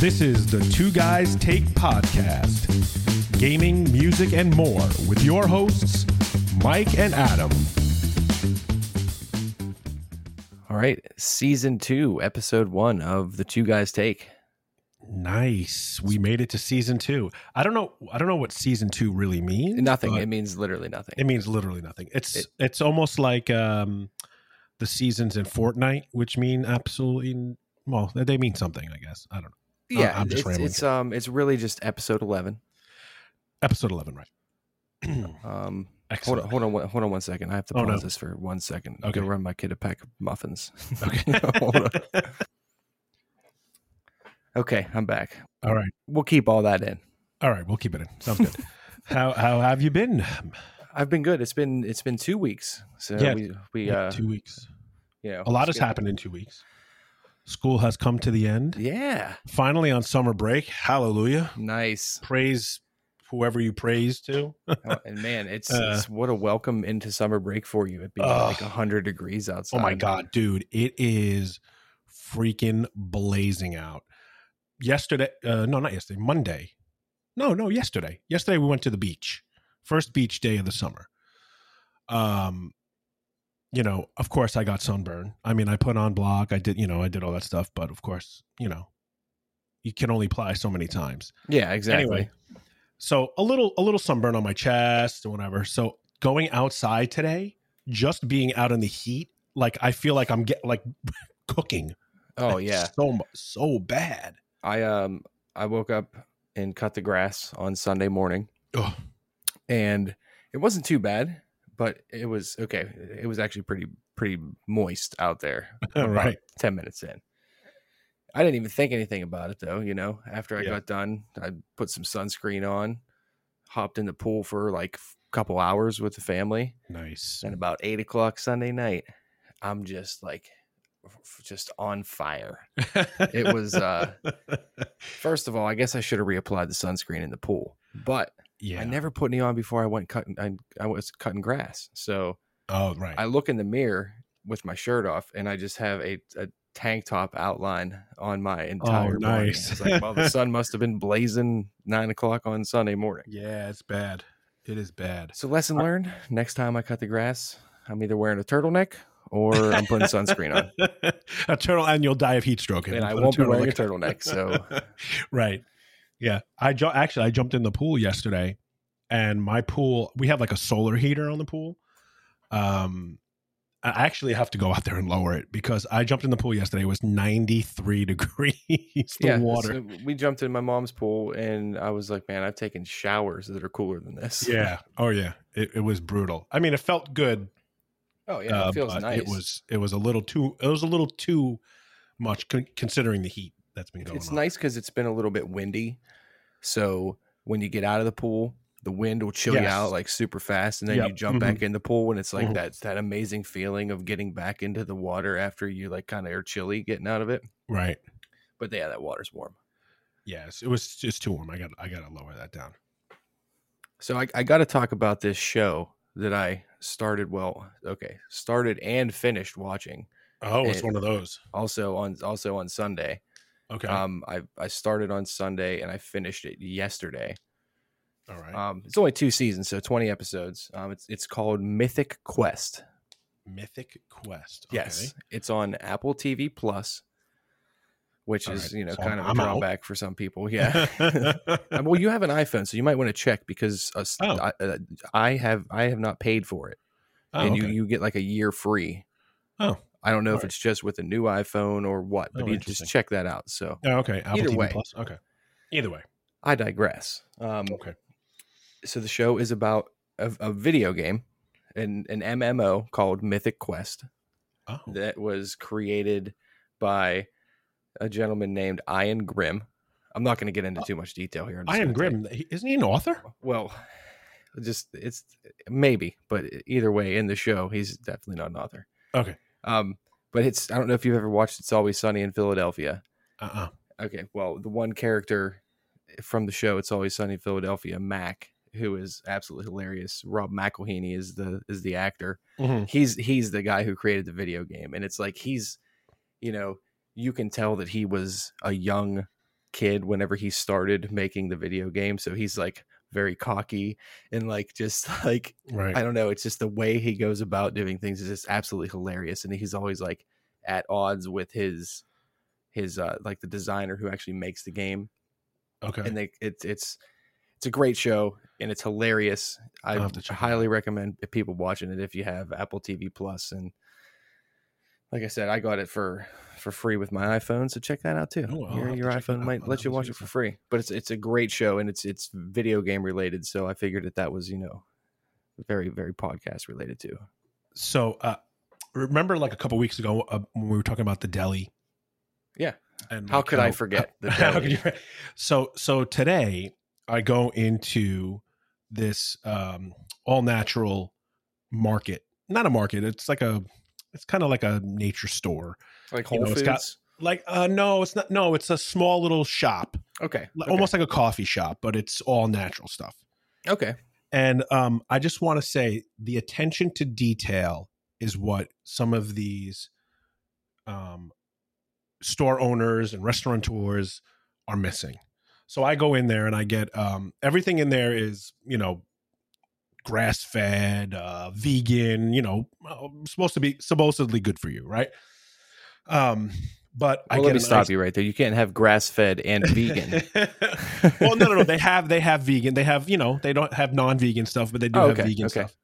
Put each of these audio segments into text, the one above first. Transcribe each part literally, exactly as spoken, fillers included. This is the Two Guys Take Podcast. Gaming, music, and more with your hosts, Mike and Adam. All right, season two, episode one of the Two Guys Take. Nice. We made it to season two. I don't know. I don't know what season two really means. Nothing. It means literally nothing. It means literally nothing. It's it, it's almost like um, the seasons in Fortnite, which mean absolutely well. They mean something, I guess. I don't know. Yeah, I'm just it's, it's um, it's really just episode eleven. Episode eleven, right? um. Excellent. Hold on, hold on, hold on one second. I have to pause oh, no. this for one second. Okay. I'm gonna run my kid a pack of muffins. Okay, no, hold on. Okay, I'm back. All right, we'll keep all that in. All right, we'll keep it in. Sounds good. how how have you been? I've been good. It's been it's been two weeks. So yeah, we we yeah, uh, two weeks. Yeah, you know, a lot has good. happened in two weeks. School has come to the end. Yeah, finally on summer break. Hallelujah. Nice. Praise. Whoever you praise to. Oh, and man, it's, uh, it's what a welcome into summer break for you. It'd be uh, like one hundred degrees outside. Oh my God, dude. It is freaking blazing out. Yesterday, uh, no, not yesterday, Monday. No, no, yesterday. Yesterday we went to the beach. First beach day of the summer. Um, you know, of course I got sunburned. I mean, I put on block. I did, you know, I did all that stuff. But of course, you know, you can only apply so many times. Yeah, exactly. Anyway. So a little a little sunburn on my chest or whatever. So going outside today, just being out in the heat, like I feel like I'm get like cooking. Oh like, yeah, so so bad. I um I woke up and cut the grass on Sunday morning, Ugh. and it wasn't too bad, but it was okay. It was actually pretty pretty moist out there. Right, ten minutes in. I didn't even think anything about it, though. You know, after I yeah. got done, I put some sunscreen on, hopped in the pool for like a couple hours with the family. Nice. And about eight o'clock Sunday night, I'm just like, just on fire. It was, uh, first of all, I guess I should have reapplied the sunscreen in the pool, but yeah. I never put any on before I went cutting. I, I was cutting grass. So oh, right. I look in the mirror with my shirt off and I just have a, a tank top outline on my entire oh, nice. It's like, well, the sun must have been blazing nine o'clock on Sunday morning. Yeah, it's bad. It is bad. So lesson learned. Next time I cut the grass, I'm either wearing a turtleneck or I'm putting sunscreen on. A turtle, and you'll die of heat stroke. And I won't be wearing a turtleneck. So right. Yeah. I ju- actually I jumped in the pool yesterday, and my pool, we have like a solar heater on the pool. Um I actually have to go out there and lower it because I jumped in the pool yesterday. It was ninety-three degrees. The yeah, water. So we jumped in my mom's pool and I was like, man, I've taken showers that are cooler than this. Yeah. Oh yeah. It, it was brutal. I mean, it felt good. Oh yeah. It uh, feels nice. It was, it was a little too, it was a little too much con- considering the heat that's been going it's on. It's nice because it's been a little bit windy. So when you get out of the pool, the wind will chill yes. you out like super fast, and then yep. you jump mm-hmm. back in the pool, and it's like mm-hmm. that that amazing feeling of getting back into the water after you like kind of are chilly getting out of it. Right. But yeah, that water's warm. Yes, it was just too warm. I got I got to lower that down. So I, I got to talk about this show that I started. Well, okay, started and finished watching. Oh, it's one of those. Also on also on Sunday. Okay. Um, I I started on Sunday and I finished it yesterday. All right. Um, it's only two seasons, so twenty episodes. Um, it's it's called Mythic Quest. Mythic Quest. Okay. Yes, it's on Apple T V Plus, which All is right. you know so kind I'm, of a drawback for some people. Yeah. Well, you have an iPhone, so you might want to check because uh, oh. I, uh, I have I have not paid for it, oh, and okay. you, you get like a year free. Oh. I don't know All if right. it's just with a new iPhone or what, but oh, you just check that out. So oh, okay, Apple either T V way, Plus. Okay, either way, I digress. Um, okay. So the show is about a, a video game, an, an M M O called Mythic Quest oh. that was created by a gentleman named Ian Grimm. I'm not going to get into too much detail here. Ian Grimm, isn't he an author? Well, just it's maybe, but either way, in the show, he's definitely not an author. Okay. Um, but it's I don't know if you've ever watched It's Always Sunny in Philadelphia. Uh-uh. Okay. Well, the one character from the show It's Always Sunny in Philadelphia, Mac, who is absolutely hilarious. Rob McElhenney is the is the actor. Mm-hmm. He's he's the guy who created the video game, and it's like he's, you know, you can tell that he was a young kid whenever he started making the video game. So he's like very cocky and like just like, right. I don't know. It's just the way he goes about doing things is just absolutely hilarious. And he's always like at odds with his his uh, like the designer who actually makes the game. Okay. And they, it's it's it's a great show and it's hilarious. I highly it. recommend people watching it if you have Apple T V Plus. And like I said, I got it for, for free with my iPhone, so check that out too. Oh, your your to iPhone might I'll let you watch it for free, but it's it's a great show and it's it's video game related. So I figured that that was, you know, very very podcast related too. So uh, remember, like a couple weeks ago uh, when we were talking about the deli. Yeah. And how like, could how, I forget? Uh, the how could you, so so today I go into this um, all natural market. Not a market. It's like a. It's kind of like a nature store. Like Whole you know, Foods? It's got, like, uh, no, it's not. No, it's a small little shop. Okay. Like, okay. Almost like a coffee shop, but it's all natural stuff. Okay. And um, I just want to say the attention to detail is what some of these um, store owners and restaurateurs are missing. So I go in there and I get um, everything in there is, you know, grass-fed, uh, vegan, you know, supposed to be supposedly good for you, right? Um, but well, I let me stop nice... you right there. You can't have grass-fed and vegan. well, no, no, no. They have they have vegan. They have, you know, they don't have non-vegan stuff, but they do oh, have okay, vegan okay. stuff.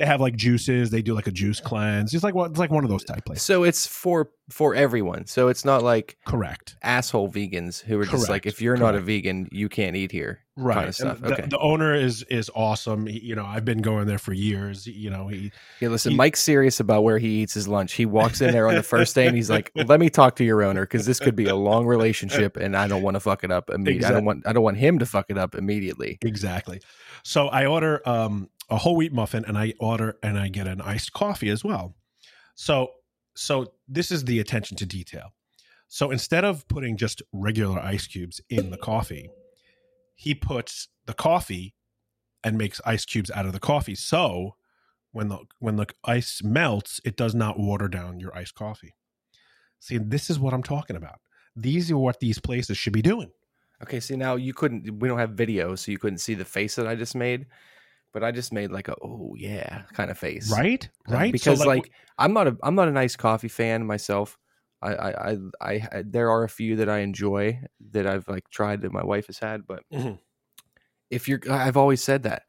They have like juices. They do like a juice cleanse. It's like well, it's like one of those type places. So it's for for everyone. So it's not like correct asshole vegans who are correct. just like, if you're correct. not a vegan, you can't eat here. Right. Kind of stuff. The, okay. the owner is is awesome. He, you know, I've been going there for years. You know, he. Yeah, listen, he, Mike's serious about where he eats his lunch. He walks in there on the first day and he's like, "Let me talk to your owner because this could be a long relationship, and I don't want to fuck it up immediately. Exactly. I don't want I don't want him to fuck it up immediately." Exactly. So I order. Um, a whole wheat muffin, and I order and I get an iced coffee as well. So, so this is the attention to detail. So instead of putting just regular ice cubes in the coffee, he puts the coffee and makes ice cubes out of the coffee. So when the, when the ice melts, it does not water down your iced coffee. See, this is what I'm talking about. These are what these places should be doing. Okay. See, now you couldn't, we don't have video, so you couldn't see the face that I just made. But I just made like a oh yeah kind of face, right? Right? Because so like, like I'm not a I'm not an iced coffee fan myself. I, I I I there are a few that I enjoy that I've like tried that my wife has had, but mm-hmm. if you're I've always said that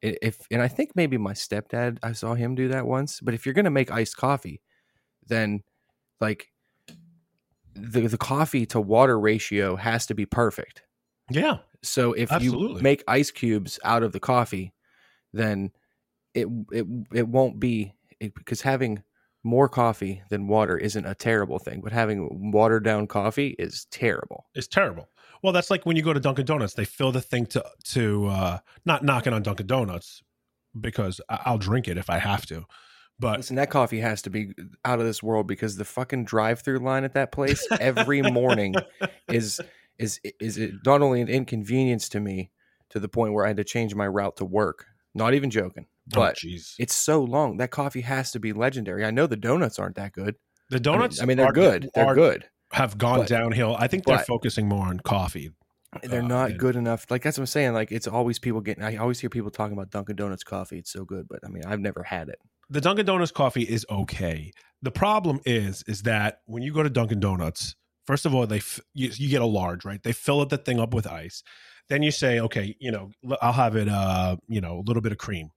if and I think maybe my stepdad I saw him do that once. But if you're gonna make iced coffee, then like the the coffee to water ratio has to be perfect. Yeah. So if absolutely. you make ice cubes out of the coffee, then it it it won't be it, because having more coffee than water isn't a terrible thing, but having watered down coffee is terrible. It's terrible. Well, that's like when you go to Dunkin' Donuts, they fill the thing to to uh, not knocking on Dunkin' Donuts because I'll drink it if I have to. But listen, that coffee has to be out of this world because the fucking drive-through line at that place every morning is. Is is it not only an inconvenience to me to the point where I had to change my route to work? Not even joking, but oh, it's so long. That coffee has to be legendary. I know the donuts aren't that good. The donuts, I mean, I mean they're are, good. They're are, good. Have gone but, downhill. I think they're focusing more on coffee. They're uh, not than, good enough. Like that's what I'm saying. Like it's always people getting. I always hear people talking about Dunkin' Donuts coffee. It's so good, but I mean, I've never had it. The Dunkin' Donuts coffee is okay. The problem is, is that when you go to Dunkin' Donuts. First of all, they f- you, you get a large, right? They fill up the thing up with ice. Then you say, okay, you know, I'll have it, uh, you know, a little bit of cream.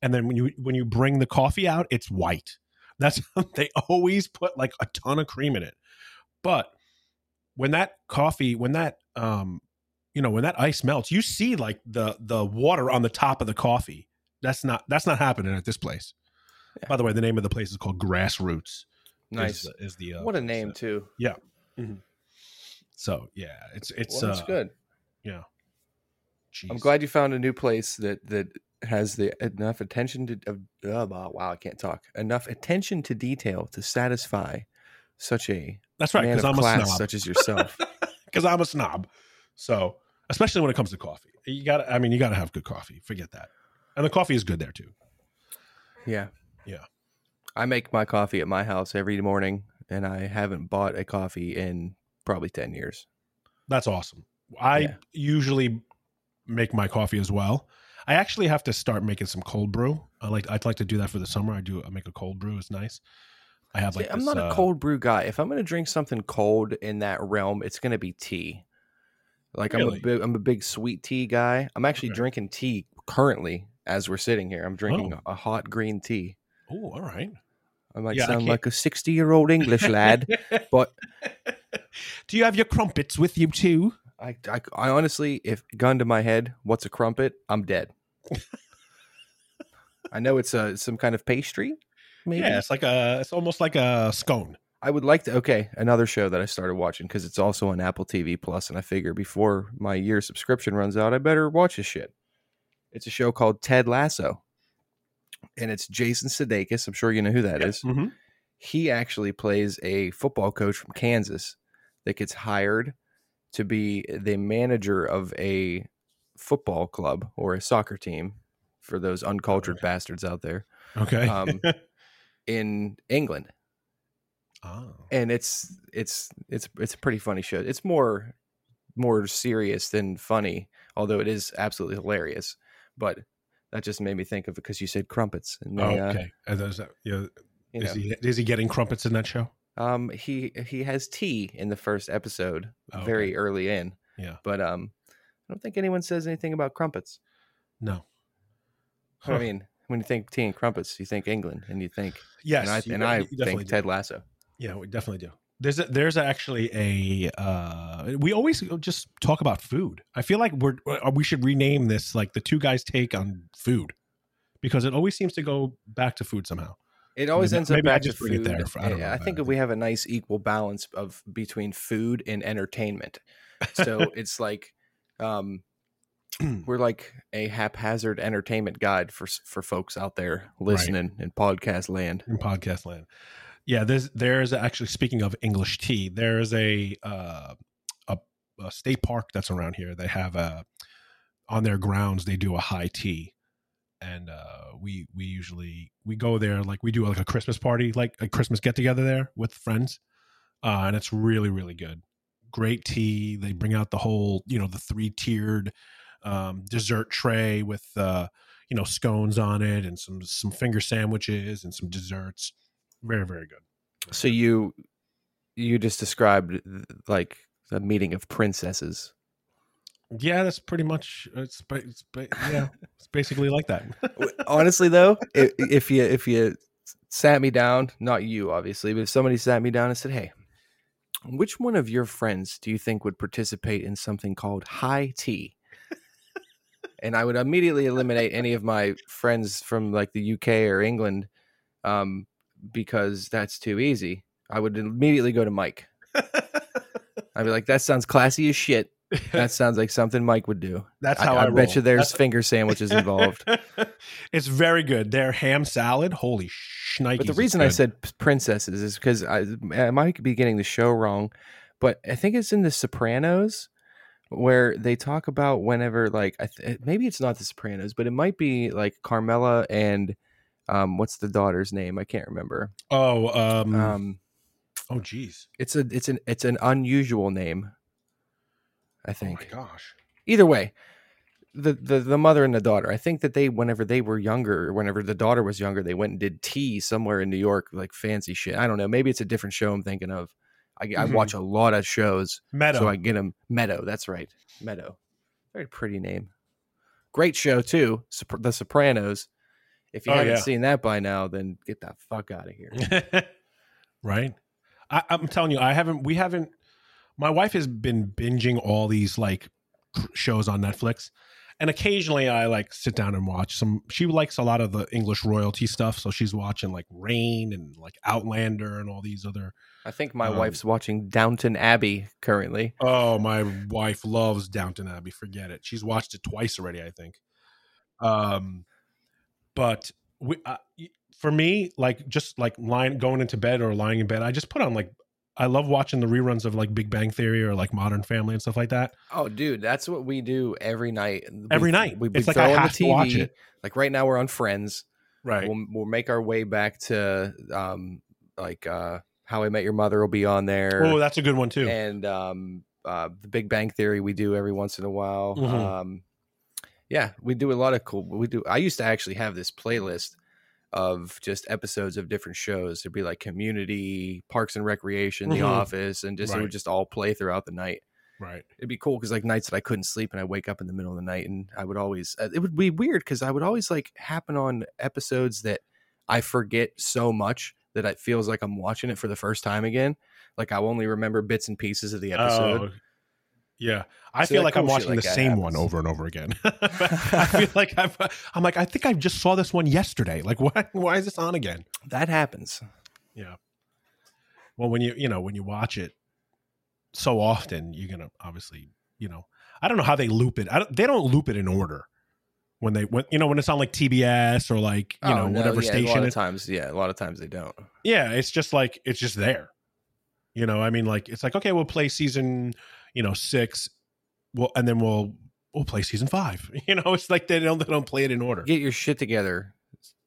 And then when you when you bring the coffee out, it's white. That's they always put like a ton of cream in it. But when that coffee, when that, um, you know, when that ice melts, you see like the the water on the top of the coffee. That's not that's not happening at this place. Yeah. By the way, the name of the place is called Grassroots. Nice is, is the uh, what a name so, too. Yeah. Mm-hmm. So yeah, it's it's well, that's uh, good. Yeah, Jeez. I'm glad you found a new place that that has the enough attention to uh, oh, wow I can't talk enough attention to detail to satisfy such a that's right because I'm class a snob such as yourself because I'm a snob. So especially when it comes to coffee, you got I mean you got to have good coffee. Forget that, and the coffee is good there too. Yeah, yeah. I make my coffee at my house every morning. And I haven't bought a coffee in probably ten years. That's awesome. I yeah. usually make my coffee as well. I actually have to start making some cold brew. I like I'd like to do that for the summer. I do I make a cold brew. It's nice. I have like See, I'm this, not a uh, cold brew guy. If I'm going to drink something cold in that realm, it's going to be tea. Like really? I'm a I'm a big sweet tea guy. I'm actually okay. drinking tea currently as we're sitting here. I'm drinking oh. a hot green tea. Oh, all right. I might yeah, sound I like a sixty-year-old English lad, but do you have your crumpets with you too? I, I, I honestly, if gun to my head, what's a crumpet? I'm dead. I know it's a some kind of pastry. Maybe. Yeah, it's like a, it's almost like a scone. I would like to. Okay, another show that I started watching because it's also on Apple T V Plus, and I figure before my year subscription runs out, I better watch this shit. It's a show called Ted Lasso, and it's Jason Sudeikis. I'm sure you know who that yeah. is. Mm-hmm. He actually plays a football coach from Kansas that gets hired to be the manager of a football club or a soccer team for those uncultured okay. bastards out there. Okay, um, in England. Oh. And it's it's it's it's a pretty funny show. It's more more serious than funny, although it is absolutely hilarious. But that just made me think of it because you said crumpets. And they, oh, okay. Uh, is, that, you know, you is, he, is he getting crumpets in that show? Um, he he has tea in the first episode, oh, very okay. early in. Yeah, but um, I don't think anyone says anything about crumpets. No. Huh. I mean, when you think tea and crumpets, you think England, and you think yes, and I, you, and I think do. Ted Lasso. Yeah, we definitely do. There's a, there's actually a uh, we always just talk about food. I feel like we're we should rename this like the Two Guys Take on Food, because it always seems to go back to food somehow. It always maybe, ends up maybe back I just to food. Bring it there. For, I, don't yeah, know I think I we have a nice equal balance of between food and entertainment. So it's like um, we're like a haphazard entertainment guide for for folks out there listening right. in podcast land. In podcast land. Yeah, there's there's actually, speaking of English tea, there's a, uh, a a state park that's around here. They have a on their grounds they do a high tea, and uh, we we usually we go there like we do like a Christmas party, like a Christmas get together there with friends, uh, and it's really really good. Great tea. They bring out the whole you know the three tiered um, dessert tray with uh, you know scones on it and some some finger sandwiches and some desserts. Very, very good. Very so good. you you just described like the meeting of princesses. Yeah, that's pretty much it's, it's yeah, it's basically like that. Honestly, though, if, if you if you sat me down, not you obviously, but if somebody sat me down and said, "Hey, which one of your friends do you think would participate in something called high tea?" and I would immediately eliminate any of my friends from like the U K or England. Um, Because that's too easy. I would immediately go to Mike. I'd be like, that sounds classy as shit. That sounds like something Mike would do. That's how I, I, I roll. Bet you there's that's... finger sandwiches involved. It's very good. Their ham salad. Holy shnikes. But the reason I said princesses is because I, I might be getting the show wrong, but I think it's in The Sopranos where they talk about whenever, like, I th- maybe it's not The Sopranos, but it might be like Carmela and. Um, what's the daughter's name? I can't remember. Oh, um, um oh, geez, it's a, it's an, it's an unusual name. I think. Oh my gosh. Either way, the, the the mother and the daughter. I think that they, whenever they were younger, whenever the daughter was younger, they went and did tea somewhere in New York, like fancy shit. I don't know. Maybe it's a different show I'm thinking of. I, mm-hmm. I watch a lot of shows, Meadow. So I get them. Meadow. That's right, Meadow. Very pretty name. Great show too. Sopr- the Sopranos. If you oh, haven't yeah. seen that by now, then get the fuck out of here. Right. I, I'm telling you, I haven't, we haven't, my wife has been binging all these like shows on Netflix. And occasionally I like sit down and watch some, she likes a lot of the English royalty stuff. So she's watching like Reign and like Outlander and all these other. I think my um, wife's watching Downton Abbey currently. Oh, my wife loves Downton Abbey. Forget it. She's watched it twice already, I think. Um, But we, uh, for me, like just like lying, going into bed or lying in bed, I just put on like, I love watching the reruns of like Big Bang Theory or like Modern Family and stuff like that. Oh, dude, that's what we do every night. Every we, night. We, we it's like I have T V, to watch it. Like right now we're on Friends. Right. We'll, we'll make our way back to um, like uh, How I Met Your Mother will be on there. Oh, that's a good one too. And um, uh, the Big Bang Theory we do every once in a while. Mm-hmm. Um, yeah, we do a lot of cool. We do. I used to actually have this playlist of just episodes of different shows. It'd be like Community, Parks and Recreation, mm-hmm. The Office, and just right. it would just all play throughout the night. Right. It'd be cool because like nights that I couldn't sleep and I wake up in the middle of the night, and I would always uh, it would be weird because I would always like happen on episodes that I forget so much that it feels like I'm watching it for the first time again. Like I only remember bits and pieces of the episode. Oh, yeah. I so feel like cool I'm watching like the same happens. one over and over again. I feel like I've, I'm like, I think I just saw this one yesterday. Like why, why is this on again? That happens. Yeah. Well, when you, you know, when you watch it so often, you're going to obviously, you know, I don't know how they loop it. I don't, they don't loop it in order when they, when, you know, when it's on like T B S or like, you oh, know, no, whatever yeah, station. A lot of times, yeah, a lot of times they don't. Yeah. It's just like, it's just there. You know, I mean, like, it's like, okay, we'll play season, you know, six. Well, and then we'll, we'll play season five. You know, it's like, they don't, they don't play it in order. Get your shit together.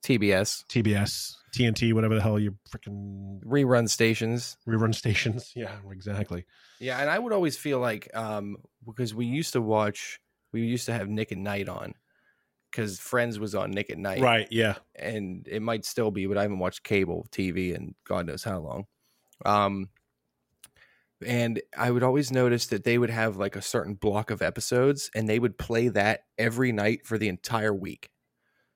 T B S, T B S, T N T, whatever the hell you freaking rerun stations, rerun stations. Yeah, exactly. Yeah. And I would always feel like, um, because we used to watch, we used to have Nick at Night on because Friends was on Nick at Night. Right. Yeah. And it might still be, but I haven't watched cable T V in God knows how long. Um, And I would always notice that they would have like a certain block of episodes and they would play that every night for the entire week.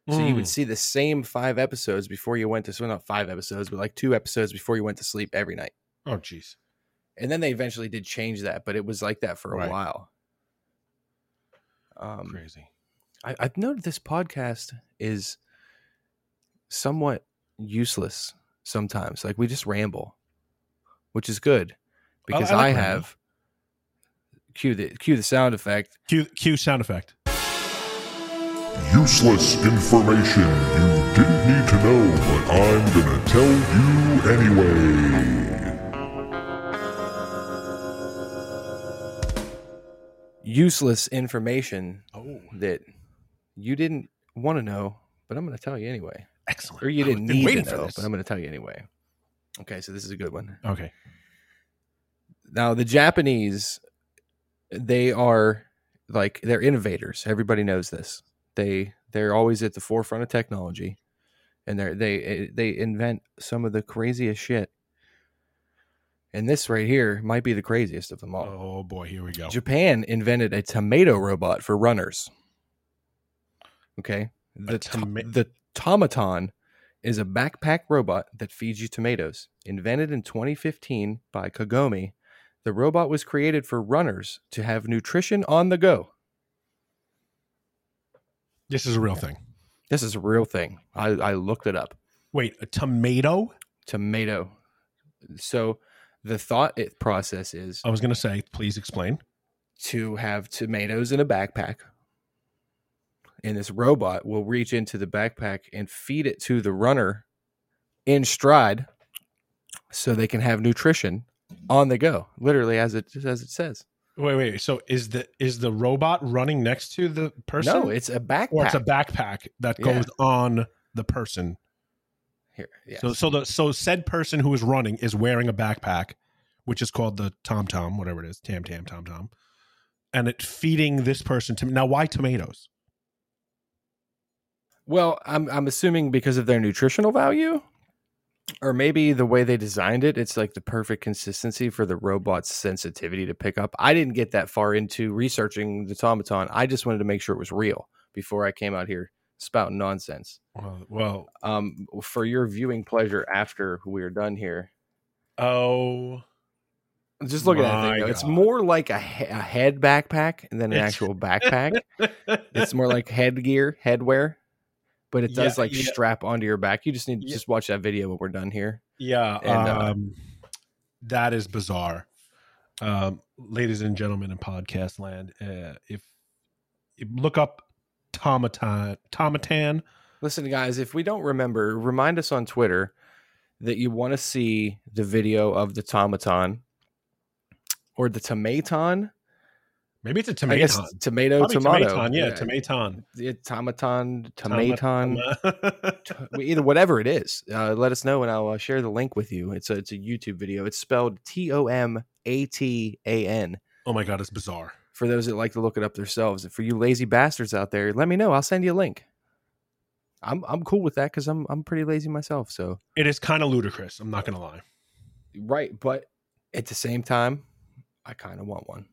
So mm. you would see the same five episodes before you went to sleep. Well, not five episodes, but like two episodes before you went to sleep every night. Oh, geez. And then they eventually did change that, but it was like that for a right. while. Um, Crazy. I, I've noted this podcast is somewhat useless sometimes. Like we just ramble, which is good. Because I, I, like I have cue the cue the sound effect. Cue cue sound effect. Useless information you didn't need to know, but I'm gonna tell you anyway. Useless information oh. that you didn't want to know, but I'm gonna tell you anyway. Excellent. Or you didn't need to know, but I'm gonna tell you anyway. Okay, so this is a good one. Okay. Now, the Japanese, they are like, they're innovators. Everybody knows this. They, they're always at the forefront of technology, and they they they invent some of the craziest shit. And this right here might be the craziest of them all. Oh, boy, here we go. Japan invented a tomato robot for runners. Okay. The, tom- the Tomatan is a backpack robot that feeds you tomatoes. Invented in twenty fifteen by Kagome, the robot was created for runners to have nutrition on the go. This is a real thing. This is a real thing. I, I looked it up. Wait, a tomato? Tomato. So the thought it process is... I was going to say, please explain. To have tomatoes in a backpack. And this robot will reach into the backpack and feed it to the runner in stride so they can have nutrition on the go, literally as it as it says. Wait, wait. So is the is the robot running next to the person? No, it's a backpack. Or it's a backpack that goes yeah. on the person. Here, yeah. So so the so said person who is running is wearing a backpack, which is called the Tom Tom, whatever it is, Tam Tam Tom Tom, and it's feeding this person to now. Why tomatoes? Well, I'm I'm assuming because of their nutritional value. Or maybe the way they designed it, it's like the perfect consistency for the robot's sensitivity to pick up. I didn't get that far into researching the Tomatan. I just wanted to make sure it was real before I came out here spouting nonsense. Well, well um, for your viewing pleasure after we are done here. Oh, just look at that thing. Though. It's more like a, he- a head backpack than an it's- actual backpack. It's more like headgear, headwear. But it does yeah, like yeah. strap onto your back. You just need to yeah. just watch that video when we're done here. Yeah. And, uh, um, that is bizarre. Um, ladies and gentlemen in podcast land, uh, if, if look up Tomatan, Tomatan. Listen, guys, if we don't remember, remind us on Twitter that you want to see the video of the Tomatan or the Tomatan. Maybe it's a tomato. I guess tomato, Probably tomato. Tomatan, yeah, yeah, Tomatan. It, Tomatan, Tomatan. Tom- either whatever it is, uh, let us know and I'll uh, share the link with you. It's a, it's a YouTube video. It's spelled T O M A T A N. Oh my God, it's bizarre. For those that like to look it up themselves, and for you lazy bastards out there, let me know. I'll send you a link. I'm I'm cool with that because I'm I'm pretty lazy myself. So it is kind of ludicrous. I'm not gonna lie. Right, but at the same time, I kind of want one.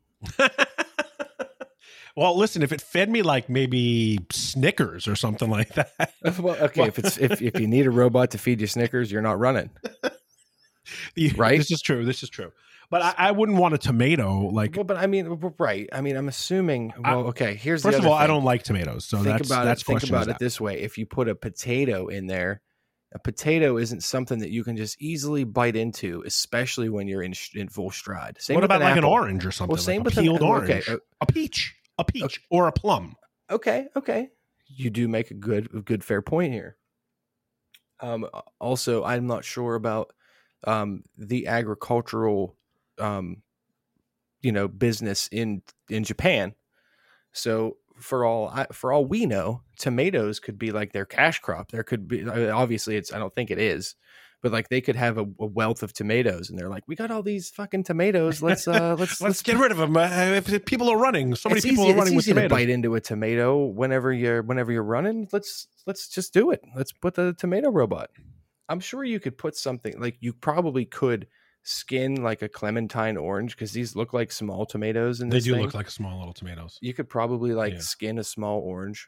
Well, listen, if it fed me like maybe Snickers or something like that. Well, okay, well, if it's if if you need a robot to feed you Snickers, you're not running. You, right. This is true. This is true. But I, I wouldn't want a tomato. Like, well, but I mean, right. I mean, I'm assuming. Well, okay. Here's first the other of all, thing. I don't like tomatoes. So think that's, about that's it. Think about it this way: if you put a potato in there, a potato isn't something that you can just easily bite into, especially when you're in, in full stride. Same what about an like apple. An orange or something? Well, same like a with peeled an, orange, okay, uh, a peach, a peach, okay. Or a plum. Okay, okay. You do make a good, a good, fair point here. Um. Also, I'm not sure about um the agricultural. Um, you know, business in in Japan. So for all I, for all we know, tomatoes could be like their cash crop. There could be I mean, obviously it's I don't think it is, but like they could have a, a wealth of tomatoes, and they're like, we got all these fucking tomatoes. Let's uh, let's, let's let's get rid of them. If people are running, so many it's people easy, are running with tomatoes. It's easy to bite into a tomato whenever you're whenever you're running. Let's let's just do it. Let's put the tomato robot. I'm sure you could put something like you probably could. Skin like a clementine orange because these look like small tomatoes and they do thing. Look like small little tomatoes. You could probably like yeah. skin a small orange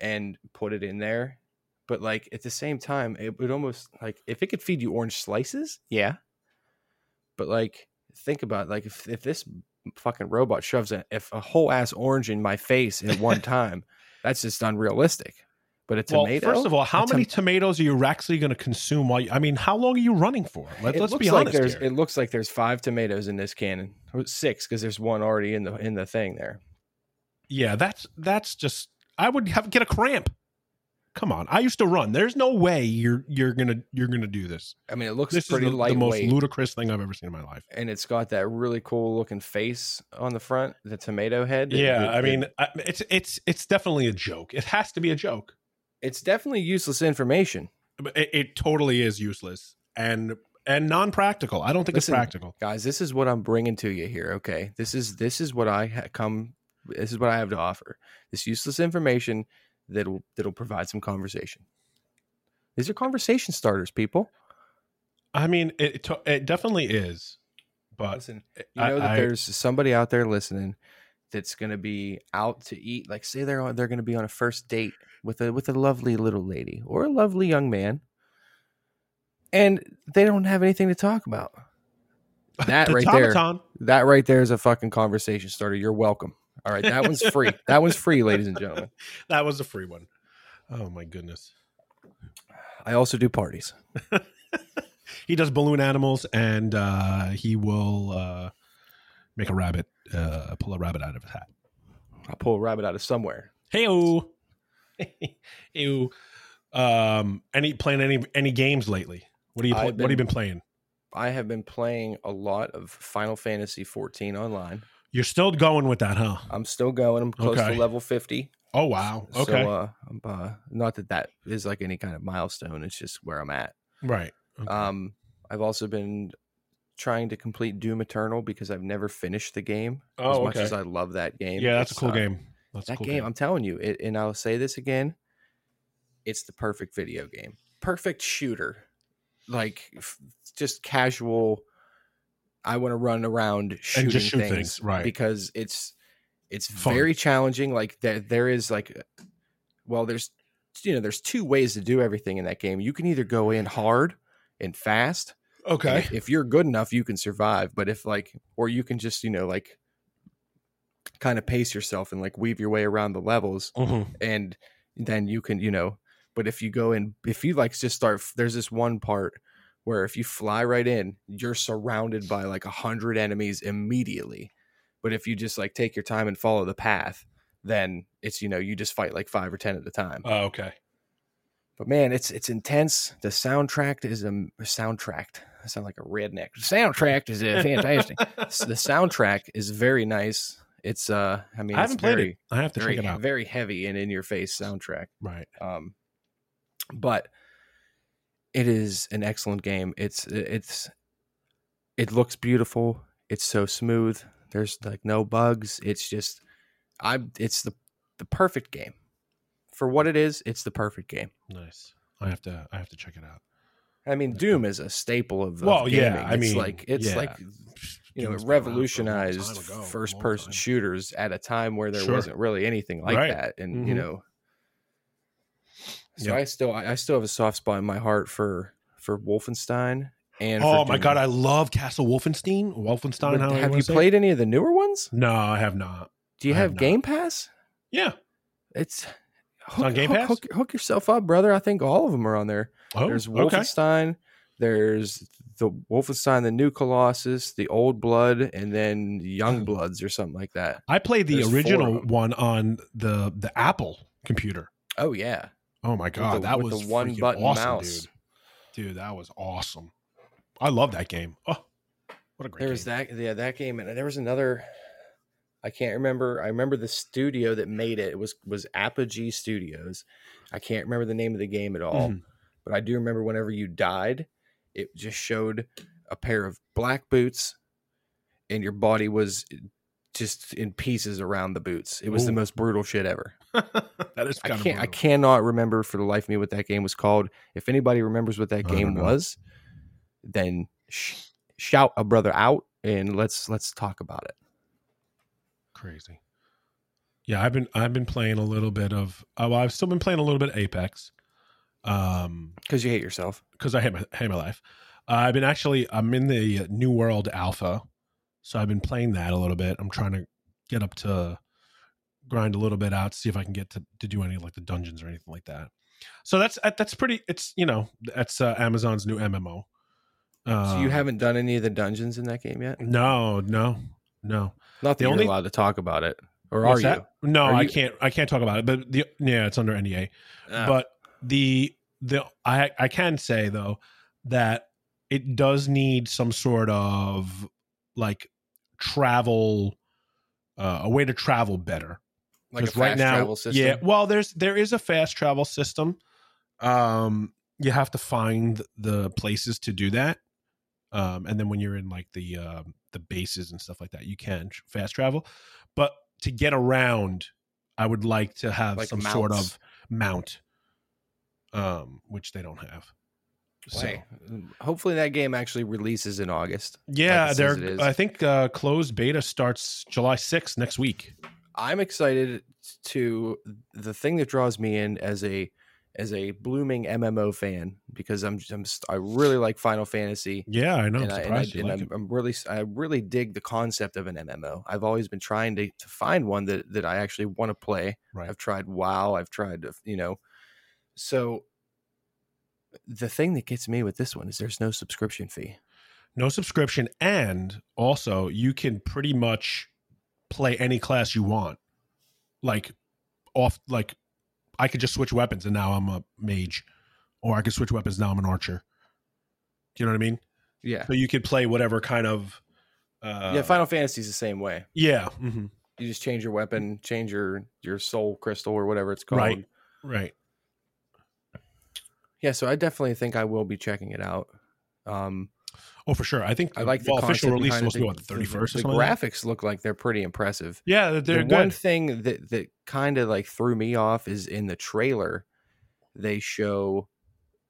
and put it in there, but like at the same time it would almost like if it could feed you orange slices, yeah, but like think about it, like if, if this fucking robot shoves a, if a whole ass orange in my face at one time, that's just unrealistic. But a tomato. Well, first of all, how tom- many tomatoes are you actually going to consume? While you, I mean, how long are you running for? Let, let's be honest. Like here. It looks like there's five tomatoes in this cannon, six because there's one already in the in the thing there. Yeah, that's that's just. I would have get a cramp. Come on, I used to run. There's no way you're you're gonna you're gonna do this. I mean, it looks this pretty is the, lightweight. The most ludicrous thing I've ever seen in my life. And it's got that really cool looking face on the front, the tomato head. Yeah, it, it, I mean, it, I, it's it's it's definitely a joke. It has to be a joke. It's definitely useless information. It, it totally is useless and and non-practical. I don't think Listen, it's practical, guys. This is what I'm bringing to you here. Okay, this is this is what I ha- come. This is what I have to offer. This useless information that'll that'll provide some conversation. These are conversation starters, people. I mean, it it definitely is. But Listen, you know I, that I, there's somebody out there listening. That's going to be out to eat. Like say they're on, they're going to be on a first date with a, with a lovely little lady or a lovely young man. And they don't have anything to talk about. That the right Tomatan. There, that right there is a fucking conversation starter. You're welcome. All right. That one's free. That one's free, ladies and gentlemen. That was a free one. Oh my goodness. I also do parties. He does balloon animals and uh, he will uh, make a rabbit. Uh, pull a rabbit out of his hat. I'll pull a rabbit out of somewhere. Hey-o. Hey-o. Um, any playing any any games lately? What are you play, been, What have you been playing? I have been playing a lot of Final Fantasy fourteen Online. You're still going with that, huh? I'm still going. I'm close okay. to level fifty. Oh wow! Okay. So, uh, I'm, uh, not that that is like any kind of milestone. It's just where I'm at. Right. Okay. Um, I've also been. Trying to complete Doom Eternal because I've never finished the game oh, as much okay. as I love that game. Yeah, that's it's, a cool uh, game. That's that a cool game, game, I'm telling you, it, and I'll say this again, it's the perfect video game. Perfect shooter. Like, f- just casual, I want to run around shooting and just shoot things, things. Right. Because it's it's Fun. Very challenging. Like, there, there is, like, well, there's, you know, there's two ways to do everything in that game. You can either go in hard and fast, okay. If, if you're good enough, you can survive. But if like, or you can just, you know, like kind of pace yourself and like weave your way around the levels mm-hmm. and then you can, you know, but if you go in, if you like just start, there's this one part where if you fly right in, you're surrounded by like a hundred enemies immediately. But if you just like take your time and follow the path, then it's, you know, you just fight like five or ten at a time. Oh, okay. But man, it's it's intense. The soundtrack is a soundtrack. I sound like a redneck. The soundtrack is uh, fantastic. The soundtrack is very nice. It's uh, I mean, I haven't it's played very, it. I have to very, check it out. Very heavy and in your face soundtrack, right? Um, but it is an excellent game. It's it's it looks beautiful. It's so smooth. There's like no bugs. It's just, I'm. It's the the perfect game for what it is. It's the perfect game. Nice. I have to. I have to check it out. I mean, Doom is a staple of the well, gaming. Yeah, I it's mean, like it's yeah. like you know, it revolutionized first-person shooters at a time where there sure. wasn't really anything like right. that, and mm-hmm. you know. So yep. I still, I still have a soft spot in my heart for for Wolfenstein. And oh my god, I love Castle Wolfenstein. Wolfenstein. Would, how have you played it? Any of the newer ones? No, I have not. Do you I have, have Game Pass? Yeah, it's, it's hook, on Game hook, Pass. Hook, hook yourself up, brother. I think all of them are on there. Oh, there's Wolfenstein. Okay. There's the Wolfenstein: The New Colossus, The Old Blood, and then Youngbloods or something like that. I played the there's original one on the the Apple computer. Oh yeah. Oh my god, the, that was the one button awesome, mouse, dude. dude. That was awesome. I love that game. Oh, what a great game. There was game. that, yeah, that game. And there was another, I can't remember. I remember the studio that made it. It was, was Apogee Studios. I can't remember the name of the game at all, mm. but I do remember whenever you died, it just showed a pair of black boots and your body was just in pieces around the boots. It was Ooh. the most brutal shit ever. That is kind I, can't, of I cannot remember for the life of me what that game was called. If anybody remembers what that I game was, then sh- shout a brother out and let's let's talk about it. Crazy. Yeah, I've been I've been playing a little bit of oh, I've still been playing a little bit of Apex. Um, because you hate yourself. Because I hate my hate my life. Uh, I've been actually I'm in the New World Alpha, so I've been playing that a little bit. I'm trying to get up to grind a little bit out, see if I can get to, to do any like the dungeons or anything like that. So that's that's pretty. It's you know that's uh, Amazon's new M M O. Uh, so you haven't done any of the dungeons in that game yet? No, no, no. Not that the you're only... allowed to talk about it, or What's are that? you? No, are I you... can't. I can't talk about it. But the yeah, it's under N D A. Uh, but the the I I can say though that it does need some sort of like travel, uh, a way to travel better. Like a fast right now, travel system. Yeah. Well, there's there is a fast travel system. Um, you have to find the places to do that. Um, and then when you're in like the uh, the bases and stuff like that, you can fast travel. But to get around, I would like to have like some mounts. sort of mount, um, which they don't have. So Wait. hopefully that game actually releases in August. Yeah, they're. I think uh, closed beta starts July sixth next week. I'm excited to the thing that draws me in as a. as a blooming M M O fan, because I'm, I'm I really like Final Fantasy. Yeah, I know. And, I'm, I, and, I, like and I'm, I'm really, I really dig the concept of an M M O. I've always been trying to, to find one that, that I actually want to play. Right. I've tried WoW. I've tried, you know, so the thing that gets me with this one is there's no subscription fee, no subscription. And also you can pretty much play any class you want. Like off, like, I could just switch weapons and now I'm a mage, or I could switch weapons now I'm an archer. Do you know what I mean? Yeah. So you could play whatever kind of. Uh, yeah, Final Fantasy is the same way. Yeah. Mm-hmm. You just change your weapon, change your your soul crystal or whatever it's called. Right. Right. Yeah, so I definitely think I will be checking it out. Um, oh, for sure. I think I like the well, official release supposed to be on the thirty-first. The, or something the graphics like look like they're pretty impressive. Yeah, they're the good. One thing that, that kind of like threw me off is in the trailer, they show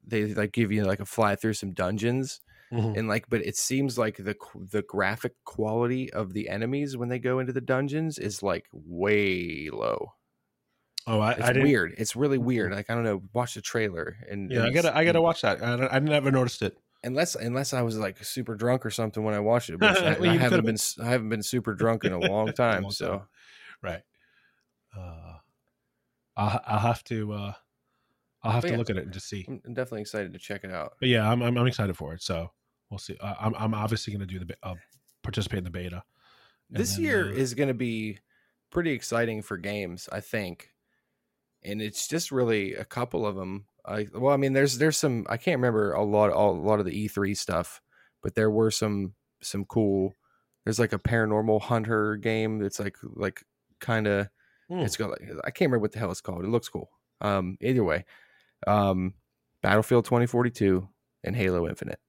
they like give you like a fly through some dungeons, mm-hmm. and like, but it seems like the the graphic quality of the enemies when they go into the dungeons is like way low. Oh, I, it's I weird. It's really weird. Like I don't know. Watch the trailer and yeah, and I gotta I gotta watch that. I, I never noticed it. Unless, unless I was like super drunk or something when I watched it, which I, well, I haven't been. been, I haven't been super drunk in a long time. a long so, time. right. Uh, I'll, I'll have to, uh, I'll have but to yeah, look at it and just see. I'm definitely excited to check it out. But yeah, I'm, I'm, I'm excited for it. So we'll see. I, I'm, I'm obviously going to do the, uh, participate in the beta. This then, year uh, is going to be pretty exciting for games, I think. And it's just really a couple of them. I, well, I mean, there's there's some I can't remember a lot a lot of the E three stuff, but there were some some cool. There's like a paranormal hunter game that's like like kind of mm. it's got like, I can't remember what the hell it's called. It looks cool. Um, either way, um, Battlefield twenty forty-two and Halo Infinite.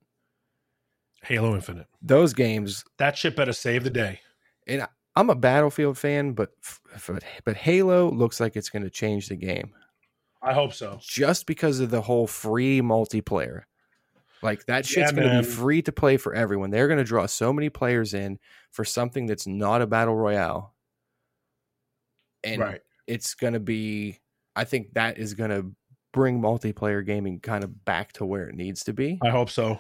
Halo Infinite. Those games. That shit better save the day. and I, I'm a Battlefield fan, but but Halo looks like it's going to change the game. I hope so. Just because of the whole free multiplayer. Like, that shit's yeah, going to be free to play for everyone. They're going to draw so many players in for something that's not a battle royale. And right. it's going to be, I think that is going to bring multiplayer gaming kind of back to where it needs to be. I hope so.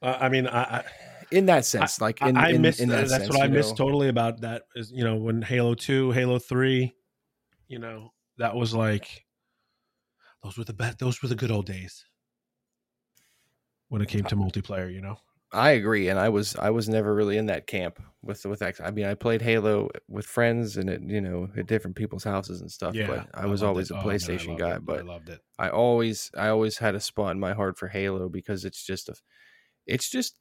Uh, I mean, I, I in that sense, I, like in, I, I in, missed, in that uh, that's sense, what I know. missed totally about that is, you know, when Halo two, Halo three, you know, that was like, those were the best, those were the good old days. When it came to multiplayer, you know, I agree, and I was I was never really in that camp with with I mean, I played Halo with friends and it, you know, at different people's houses and stuff. Yeah, but I, I was always it. a PlayStation oh, no, guy. It. But I loved it. I always I always had a spot in my heart for Halo because it's just a, it's just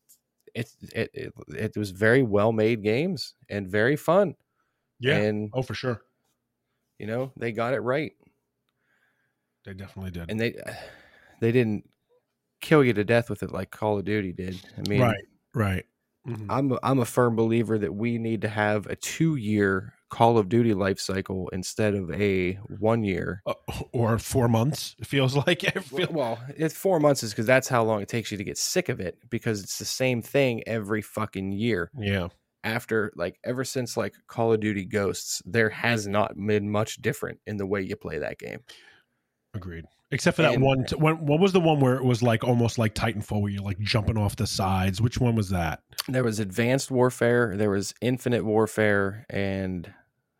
it it it, it was very well made games and very fun. Yeah. And, oh, for sure. You know, they got it right. They definitely did, and they they didn't. kill you to death with it like Call of Duty did. I mean, right, right. Mm-hmm. I'm a, I'm a firm believer that we need to have a two year Call of Duty life cycle instead of a one year uh, or four months. It feels like it feels- well, it's four months is because that's how long it takes you to get sick of it because it's the same thing every fucking year. Yeah. After like ever since like Call of Duty Ghosts, there has not been much different in the way you play that game. Agreed. Except for that and, one. T- when, what was the one where it was like almost like Titanfall, where you're like jumping off the sides? Which one was that? There was Advanced Warfare. There was Infinite Warfare, and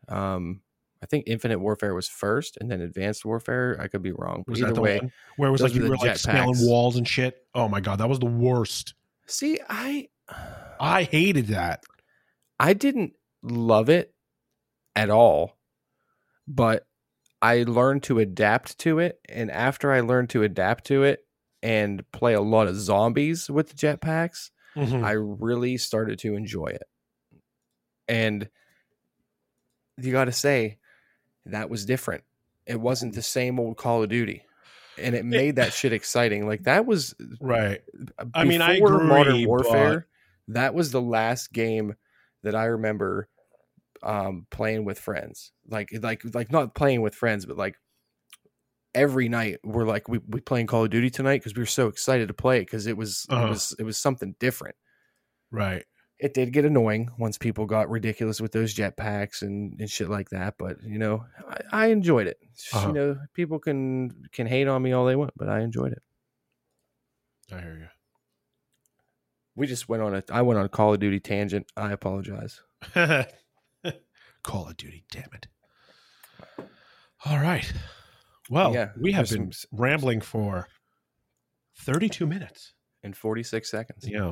um, I think Infinite Warfare was first, and then Advanced Warfare. I could be wrong. But was either that the way, one where it was like you were like scaling walls and shit? Oh my god, that was the worst. See, I I hated that. I didn't love it at all, but. I learned to adapt to it, and after I learned to adapt to it and play a lot of zombies with the jetpacks, mm-hmm. I really started to enjoy it. And you got to say, that was different. It wasn't the same old Call of Duty, and it made that shit exciting. Like, that was... Right. I mean, I agree, Modern Warfare, but... that was the last game that I remember... um playing with friends like like like not playing with friends but like every night we're like we we playing Call of Duty tonight because we were so excited to play because it was uh-huh. it was it was something different. Right. It did get annoying once people got ridiculous with those jetpacks and and shit like that, but you know, I, I enjoyed it. Uh-huh. You know, people can can hate on me all they want, but I enjoyed it. I hear you. We just went on a I went on a Call of Duty tangent. I apologize. Call of Duty, damn it. All right. Well, yeah, we have been some... rambling for thirty-two minutes. And forty-six seconds. Yeah.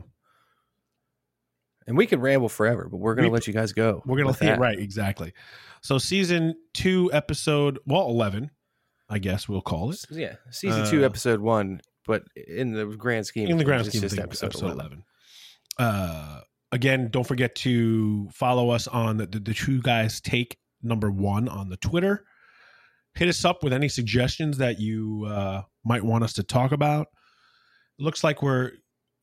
And we could ramble forever, but we're going to we, let you guys go. We're going to let you, right, exactly. So season two, episode, well, eleven, I guess we'll call it. Yeah, season uh, two, episode one, but in the grand scheme. In the grand scheme, it's just episode, episode eleven. Uh. Again, don't forget to follow us on the, the, the Two Guys Take number one on the Twitter. Hit us up with any suggestions that you uh, might want us to talk about. It looks like we're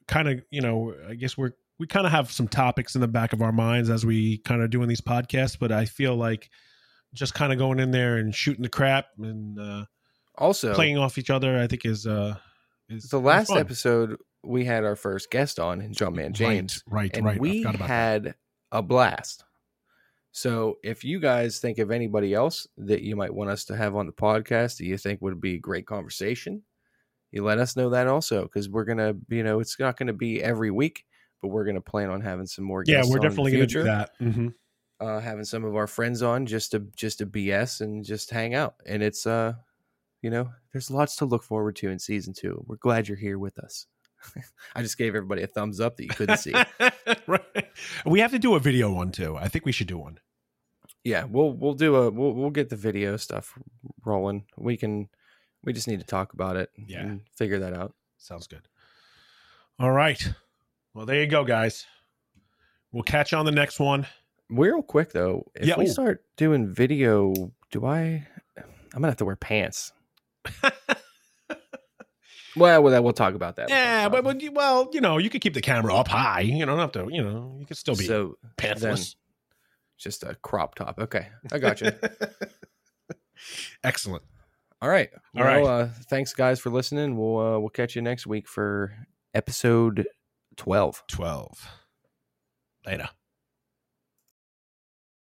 kind of, you know, I guess we're, we kind of have some topics in the back of our minds as we kind of doing these podcasts, but I feel like just kind of going in there and shooting the crap and uh, also playing off each other, I think is, uh, is the last fun. Episode. We had our first guest on in Jumpman James. Right, right, and right. We had that. a blast. So if you guys think of anybody else that you might want us to have on the podcast that you think would be a great conversation, you let us know that also, because we're going to, you know, it's not going to be every week, but we're going to plan on having some more guests. Yeah, we're on definitely going to do that. Mm-hmm. Uh, having some of our friends on just to just to B S and just hang out. And it's, uh, you know, there's lots to look forward to in season two. We're glad you're here with us. I just gave everybody a thumbs up that you couldn't see. Right. We have to do a video one too. I think we should do one. Yeah, we'll we'll do a we'll we'll get the video stuff rolling. We can we just need to talk about it yeah. and figure that out. Sounds good. All right. Well, there you go, guys. We'll catch you on the next one. Real quick though, if yeah, we ooh. start doing video, do I I'm gonna have to wear pants. Well, well, we'll talk about that. Yeah, but, but well, you know, you could keep the camera up high. You don't have to, you know, you could still be so pantless. Just a crop top. Okay, I got you. Excellent. All right. All well, right. Uh, thanks, guys, for listening. We'll uh, we'll catch you next week for episode twelve. twelve. Later.